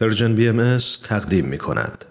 پرژن BMS تقدیم می کند.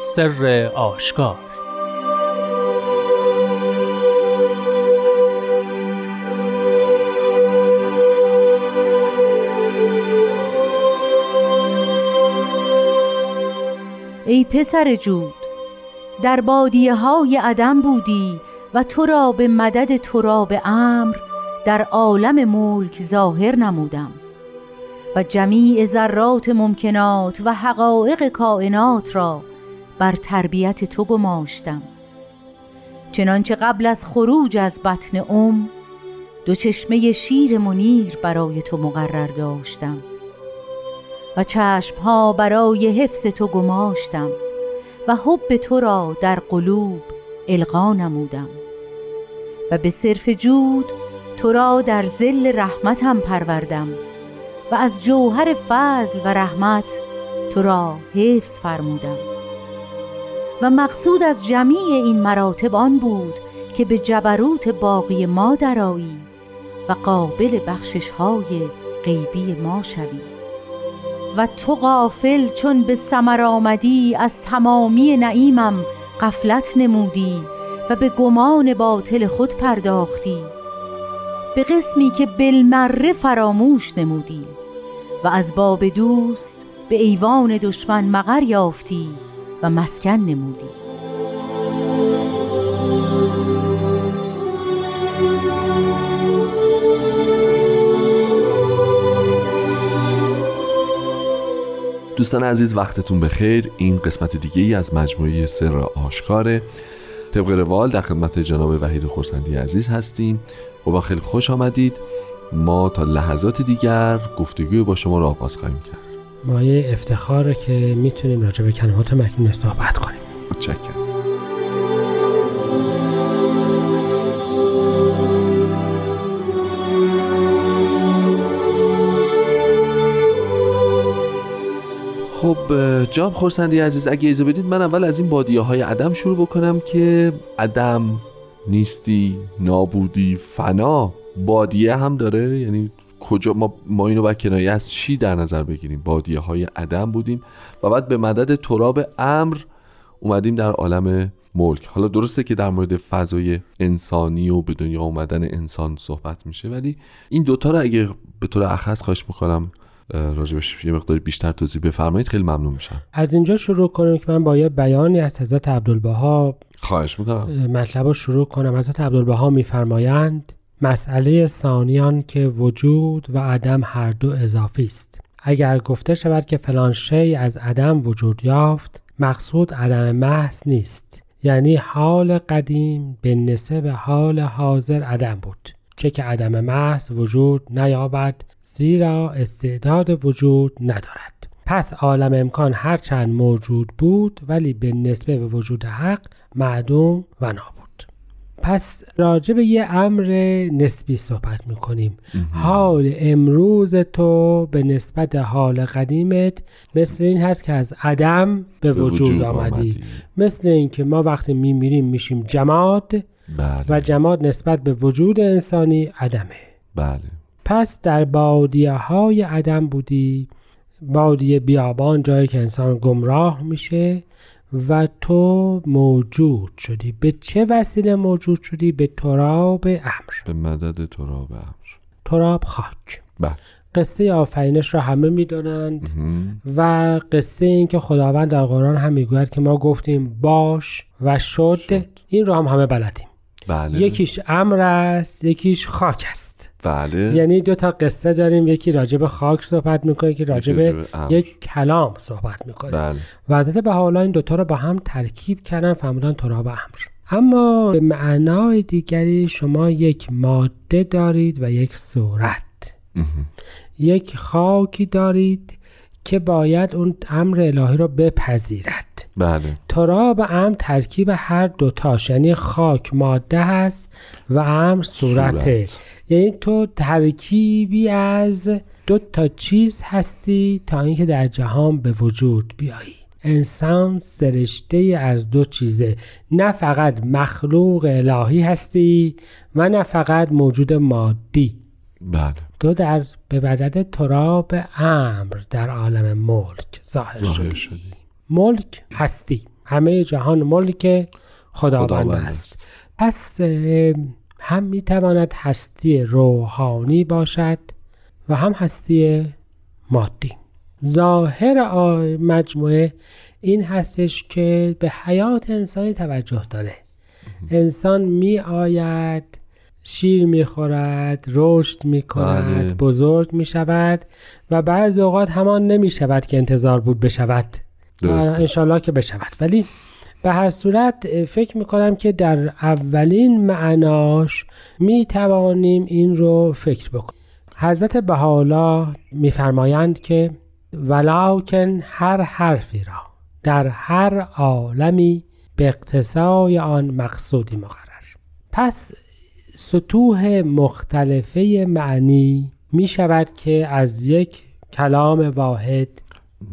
سر آشکار. ای پسر جود، در بادیه های عدم بودی و تو را به مدد تراب امر در عالم ملک ظاهر نمودم و جمیع ذرات ممکنات و حقایق کائنات را بر تربیت تو گماشتم، چنانچه قبل از خروج از بطن ام دو چشمه شیر منیر برای تو مقرر داشتم و چشمها برای حفظ تو گماشتم و حب تو را در قلوب القا نمودم و به صرف جود تو را در ظل رحمتم پروردم و از جوهر فضل و رحمت تو را حفظ فرمودم و مقصود از جمیع این مراتب آن بود که به جبروت باقی ما درایی و قابل بخشش‌های غیبی ما شوی و تو غافل چون به ثمر آمدی از تمامی نعیمم غفلت نمودی و به گمان باطل خود پرداختی، به قسمی که بالمره فراموش نمودی و از باب دوست به ایوان دشمن مقر یافتی و مسکن نمودی. دوستان عزیز، وقتتون بخیر. این قسمت دیگه ای از مجموعه سر آشکاره. طبق روال در خدمت جناب وحید خورسندی عزیز هستیم و خیلی خوش آمدید. ما تا لحظات دیگر گفتگوی با شما را آغاز خواهیم کرد. ما یه افتخاره که میتونیم راجع به کلمات مکنون صحبت کنیم. متشکرم. خب جناب خورسندی عزیز، اگه اجازه بدید من اول از این بادیه‌های عدم شروع بکنم که عدم، نیستی، نابودی، فنا، بادیه هم داره. یعنی کجا ما اینو با کنایه از چی در نظر بگیریم؟ بادیه های عدم بودیم و بعد به مدد تراب امر اومدیم در عالم ملک. حالا درسته که در مورد فضای انسانی و به دنیا اومدن انسان صحبت میشه، ولی این دوتا رو اگه به طور اخص خواهش میکنم راجبش یه مقدار بیشتر توضیح بفرمایید، خیلی ممنون میشم. از اینجا شروع کنیم که من با یه بیانی از حضرت عبدالبها خواهش میکنم مطلبو شروع کنم. حضرت عبدالبها میفرمایند مسئله ثانیان که وجود و عدم هر دو اضافی است. اگر گفته شود که فلان شی از عدم وجود یافت، مقصود عدم محض نیست، یعنی حال قدیم به نسبه به حال حاضر عدم بود، چه که عدم محض وجود نیابد زیرا استعداد وجود ندارد. پس عالم امکان هر چند موجود بود ولی به نسبه به وجود حق معدوم و نابود. پس راجع به یه امر نسبی صحبت میکنیم. حال امروز تو به نسبت حال قدیمت مثل این هست که از عدم به وجود آمدی. مثل این که ما وقتی میمیریم میشیم جماد. بله. و جماد نسبت به وجود انسانی عدمه. بله. پس در بادیه های عدم بودی، بادیه بیابان، جایی که انسان گمراه میشه و تو موجود شدی. به چه وسیله موجود شدی؟ به تراب امر، به مدد تراب امر. تراب خاک. بله. قصه آفرینش را همه میدونند و قصه این که خداوند در قرآن هم میگوید که ما گفتیم باش و شد. این را هم همه بلدیم. بله. یکیش امر است، یکیش خاک است. بله. یعنی دو تا قصه داریم، یکی راجع به خاک صحبت میکنه که راجع به یک کلام صحبت میکنه. بله. و حضرت بهاءالله این دوتا رو با هم ترکیب کردن، فهمودن تراب امر. اما به معنای دیگری شما یک ماده دارید و یک صورت، یک خاکی دارید که باید اون امر الهی رو بپذیرد. بله. تراب امر ترکیب هر دوتاش، یعنی خاک ماده هست و امر صورته. یعنی تو ترکیبی از دو تا چیز هستی تا اینکه در جهان به وجود بیایی. انسان سرشته از دو چیزه، نه فقط مخلوق الهی هستی و نه فقط موجود مادی. بله. تو در به بدد تراب امر در عالم ملک ظاهر شدی. ملک هستی، همه جهان ملک خداوند است. پس هم میتواند هستی روحانی باشد و هم هستی مادی. ظاهر مجموعه این هستش که به حیات انسانی توجه داره. انسان می آید، شیر می خورد، رشد می کند، بزرگ می شود و بعض اوقات همان نمی شود که انتظار بود بشود. انشالله که بشود. ولی به هر صورت فکر می کنم که در اولین معناش می توانیم این رو فکر بکنیم. حضرت بهاءالله می فرمایند که ولکن هر حرفی را در هر عالمی به اقتضای آن مقصودی مقرر. پس سطوح مختلفه معنی می شود که از یک کلام واحد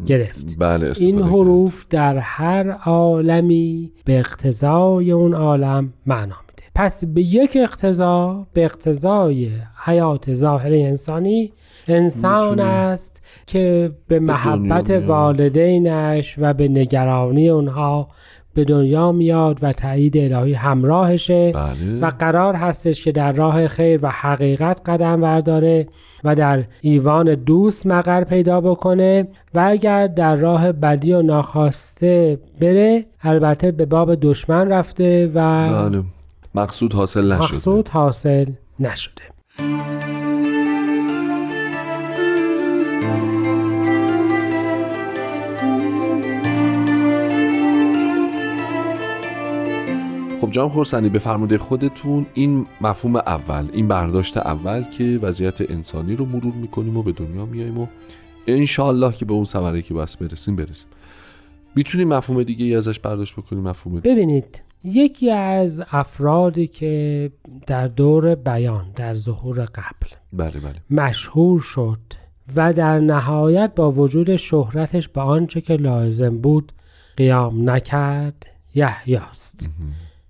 گرفت. بله، این حروف در هر عالمی به اقتضای اون عالم معنا میده. پس به یک اقتضا، به اقتضای حیات ظاهری انسانی، انسان است که به محبت والدینش و به نگرانی اونها به دنیا میاد و تایید الهی همراهشه. بله. و قرار هستش که در راه خیر و حقیقت قدم برداره و در ایوان دوست مقر پیدا بکنه و اگر در راه بدی و ناخواسته بره، البته به باب دشمن رفته و بله. مقصود حاصل نشده. خب جناب خرسندی، به فرموده خودتون این مفهوم اول، این برداشت اول که وضعیت انسانی رو مرور میکنیم و به دنیا میاییم و انشالله که به اون ثمره که بس برسیم. میتونیم مفهوم دیگه ای ازش برداشت بکنیم؟ مفهوم ببینید، یکی از افرادی که در دور بیان در ظهور قبل مشهور شد و در نهایت با وجود شهرتش به آنچه که لازم بود قیام نکرد، یحیاست.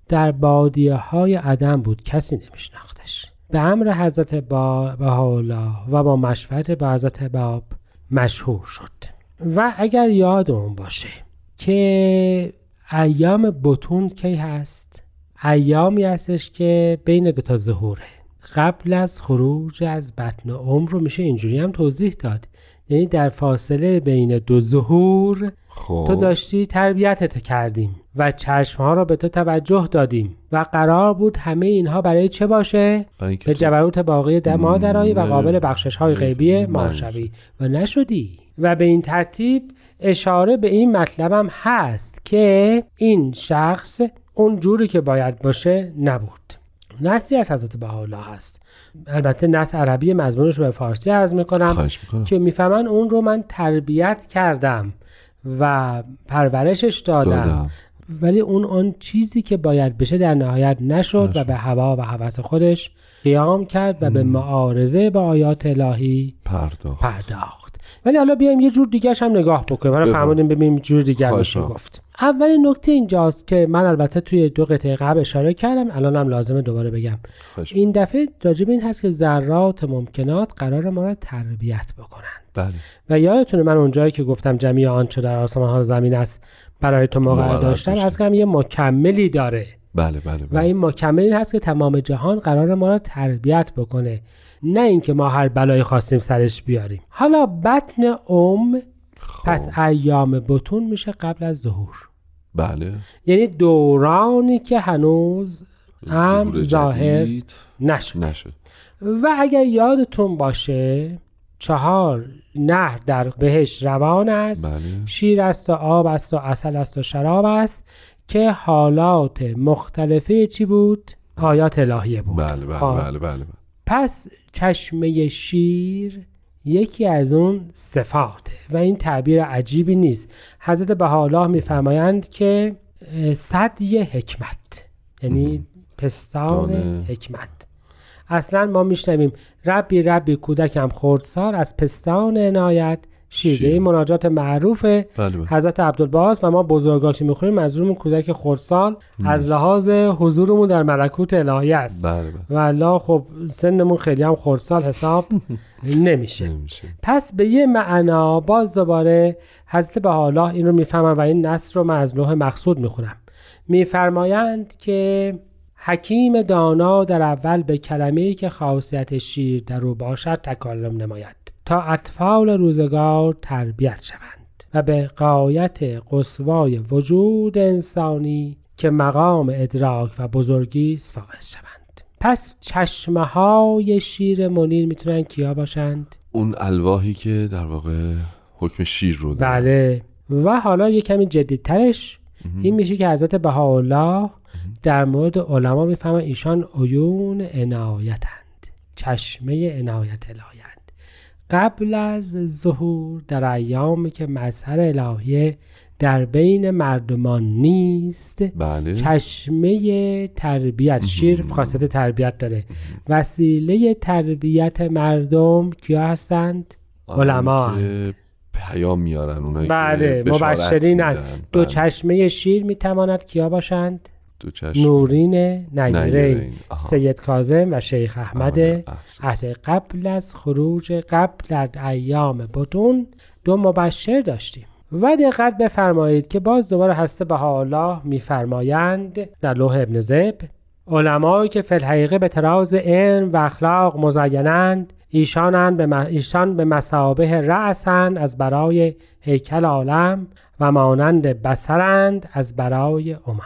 در بادیه های عدم بود، کسی نمیشناختش. به امر حضرت بهاءالله و با مشورت با حضرت باب مشهور شد و اگر یادمون باشه که ایام بطون کی هست؟ ایامی هستش که بین دو تا ظهوره، قبل از خروج از بطن عمر. رو میشه اینجوری هم توضیح داد، یعنی در فاصله بین دو ظهور تو داشتی تربیتت کردیم و چشمها را به تو توجه دادیم و قرار بود همه اینها برای چه باشه؟ به جبروت باقی مادرایی و قابل بخشش های غیبی ماشوی و نشدی. و به این ترتیب اشاره به این مطلبم هست که این شخص اون جوری که باید باشه نبود. نصی از حضرت بهاءالله هست، البته نص عربی، مضمونش به فارسی عرض میکنم که میفهمن اون رو من تربیت کردم و پرورشش دادم ولی اون چیزی که باید بشه در نهایت نشد و به هوا و هوس خودش قیام کرد و به معارضه با آیات الهی پرداخت. ولی حالا بیایم یه جور دیگرش هم نگاه بکنیم. حالا فهمیدیم ببینیم جور دیگر میشه گفت. اولین نکته اینجاست که من البته توی دو قطعه قبل اشاره کردم، الان هم لازمه دوباره بگم. این دفعه راجب این هست که ذرات ممکنات قرار ما را تربیت بکنن. بله. و یادتونه من اونجایی که گفتم جمیع آنچه در آسمان ها زمین است برای تو مقرر داشتم، از کم یه مکملی داره. بله. و این مکملی هست که تمام جهان قرار ما را تربیت بکنه، نه اینکه ما هر بلایی خواستیم سرش بیاریم. حالا بطن پس ایام بطون میشه قبل از ظهور. بله. یعنی دورانی که هنوز هم ظاهر نشد. و اگر یادتون باشه 4 نهر در بهش روان است. بله. شیر است و آب است و عسل است و شراب است که حالات مختلفه چی بود؟ آیات الهیه بود. بله. پس چشمه شیر یکی از اون صفاته و این تعبیر عجیبی نیست. حضرت بهاءالله میفرمایند که صدی حکمت، یعنی پستان حکمت. اصلا ما میشنویم ربی کودکم خردسال، از پستان عنایت شیرده مناجات معروف حضرت عبدالباز و ما بزرگاشی میخونیم منظورمون کودک خردسال از لحاظ حضورمون در ملکوت الهی است. و الله خب سنمون خیلی هم خردسال حساب نمیشه. پس به یه معنا باز دوباره حضرت بهاءالله این رو میفهمن و این نصر رو من از لوح مقصود میخونم. میفرمایند که حکیم دانا در اول به کلمه‌ای که خاصیت شیر در او باشد تکلم نماید تا اطفال روزگار تربیت شوند و به غایت قصوای وجود انسانی که مقام ادراک و بزرگی است فائز شوند. پس چشمه‌های شیر منیر میتونن کیا باشند؟ اون الواحی که در واقع حکم شیر رو داره. بله. و حالا یه کمی جدی‌ترش این میشه که حضرت بهاءالله در مورد علما میفهمن ایشان عیون عنایتند، چشمه عنایت الهی‌اند. قبل از ظهور در ایامی که مظهر الهیه در بین مردمان نیست، بله. چشمه تربیت شیر خاصیت تربیت داره، وسیله تربیت مردم کیا هستند؟ علما پیام میارن، اونایی بله. که مبشرینن. دو چشمه شیر میتواند کیا باشند؟ نورین نیرین، سید کاظم و شیخ احمد. از قبل از خروج قبل در ایام بطون دو مبشر داشتیم. و دقت بفرمایید که باز دوباره حضرت بهاءالله میفرمایند در لوح ابن ذئب علمایی که فی الحقیقه به طراز علم و اخلاق مزینند ایشان به مثابه رأسند از برای هیکل عالم و مانند بصرند از برای امم.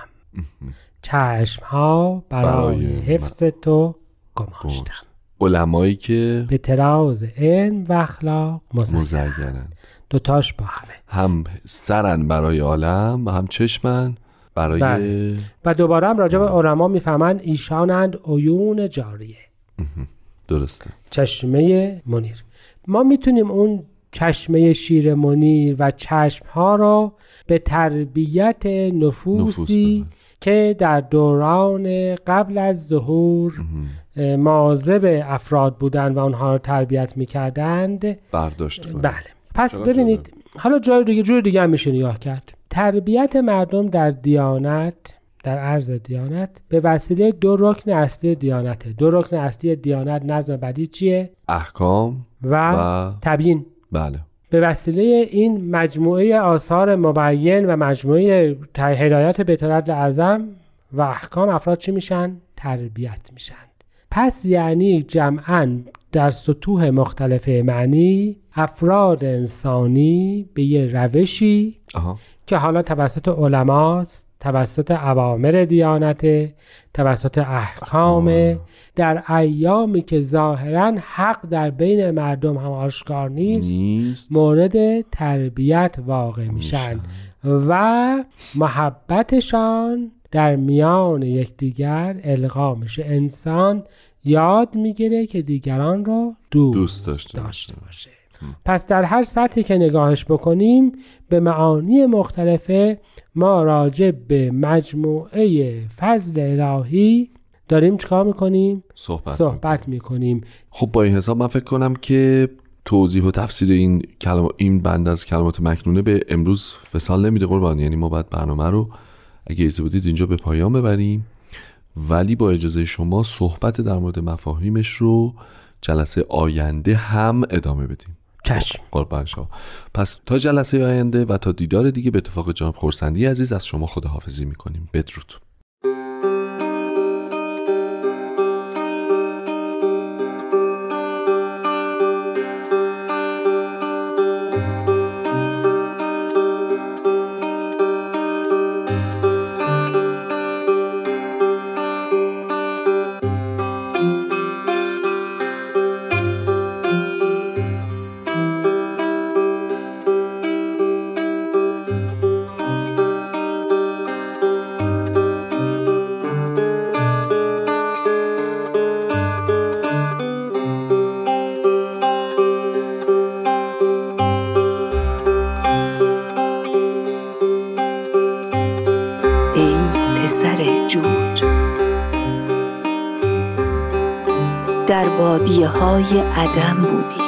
چشم ها برای حفظ تو گماشتم. علمایی که به طراز علم و اخلاق مزینن، دوتاش با هم سرن برای عالم و هم چشمن برای و دوباره هم راجع به علما میفهمن ایشانند عیون جاریه. درسته. چشمه منیر. ما میتونیم اون چشمه شیر منیر و چشمها را به تربیت نفوسی که در دوران قبل از ظهور مواظب افراد بودند و آنها را تربیت میکردند برداشت کنیم. بله. پس ببینید حالا جور دیگه هم میشه نگاه کرد. تربیت مردم در دیانت، در عرض دیانت به وسیله دو رکن اصلی دیانته. دو رکن اصلی دیانت نظم بدیع چیه؟ احکام و تبیین. بله. به وسیله این مجموعه آثار مبین و مجموعه هدایات بیت العظم و احکام افراد چی میشن؟ تربیت میشن. پس یعنی جمعاً در سطوح مختلف معنی افراد انسانی به یه روشی که حالا توسط علماست، توسط اوامر دیانت، توسط احکام در ایامی که ظاهرا حق در بین مردم هم آشکار نیست مورد تربیت واقع میشن و محبتشان در میان یکدیگر القا میشه. انسان یاد میگیره که دیگران را دوست داشته باشه. پس در هر سطحی که نگاهش بکنیم به معانی مختلفه ما راجع به مجموعه فضل الهی داریم چکار میکنیم؟ صحبت میکنیم. خب با این حساب من فکر کنم که توضیح و تفسیر این بند از کلمات مکنونه به امروز وصال نمیده قربان. یعنی ما باید برنامه رو اگه اجازه بدید اینجا به پایان ببریم، ولی با اجازه شما صحبت در مورد مفاهیمش رو جلسه آینده هم ادامه بدیم. چشم قربان شما. پس تا جلسه آینده و تا دیدار دیگه به اتفاق جناب خورسندی عزیز از شما خداحافظی میکنیم. بدرود. در بادیه‌های عدم بودی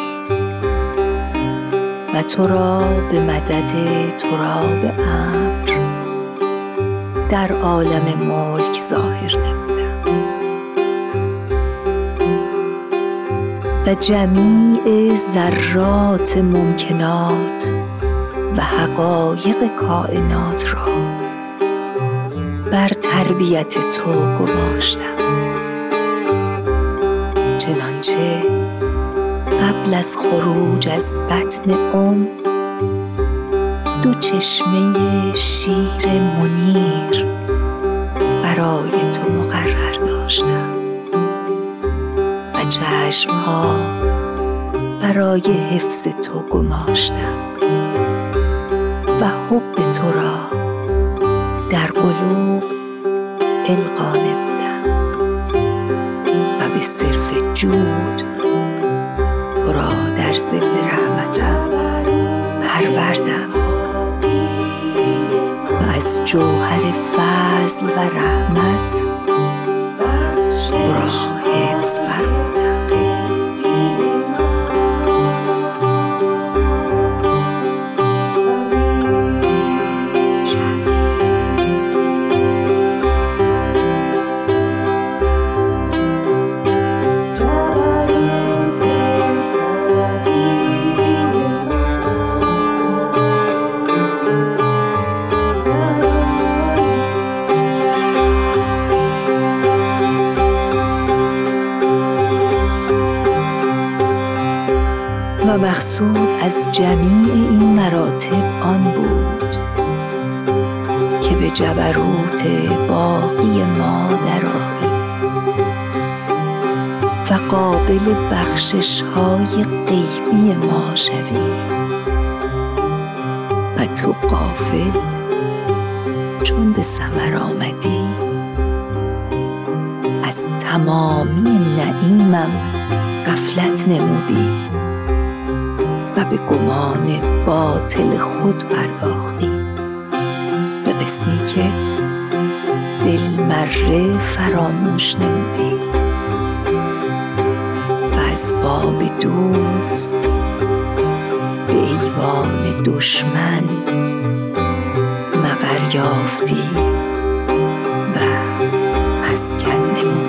و تو را به مدد تراب امر در عالم ملک ظاهر نمودم و جمیع ذرات ممکنات و حقایق کائنات را بر تربیت تو گماشتم، چنانچه قبل از خروج از بطن ام دو چشمه شیر منیر برای تو مقرر داشتم و چشمها برای حفظ تو گماشتم و حب تو را در قلوب القا نمودم و به صرف جود تو را در ظل رحمتم پروردم و از جوهر فضل و رحمت تو را حفظ فرمودم. و مقصود از جمیع این مراتب آن بود که به جبروت باقی ما درآیی و قابل بخشش های غیبی ما شوی و تو غافل چون به ثمر آمدی از تمامی نعیمم غفلت نمودی و به گمان باطل خود پرداختی به قسمی که دلمره فراموش نمودی و از باب دوست به ایوان دشمن مقر یافتی و مسکن نمودی.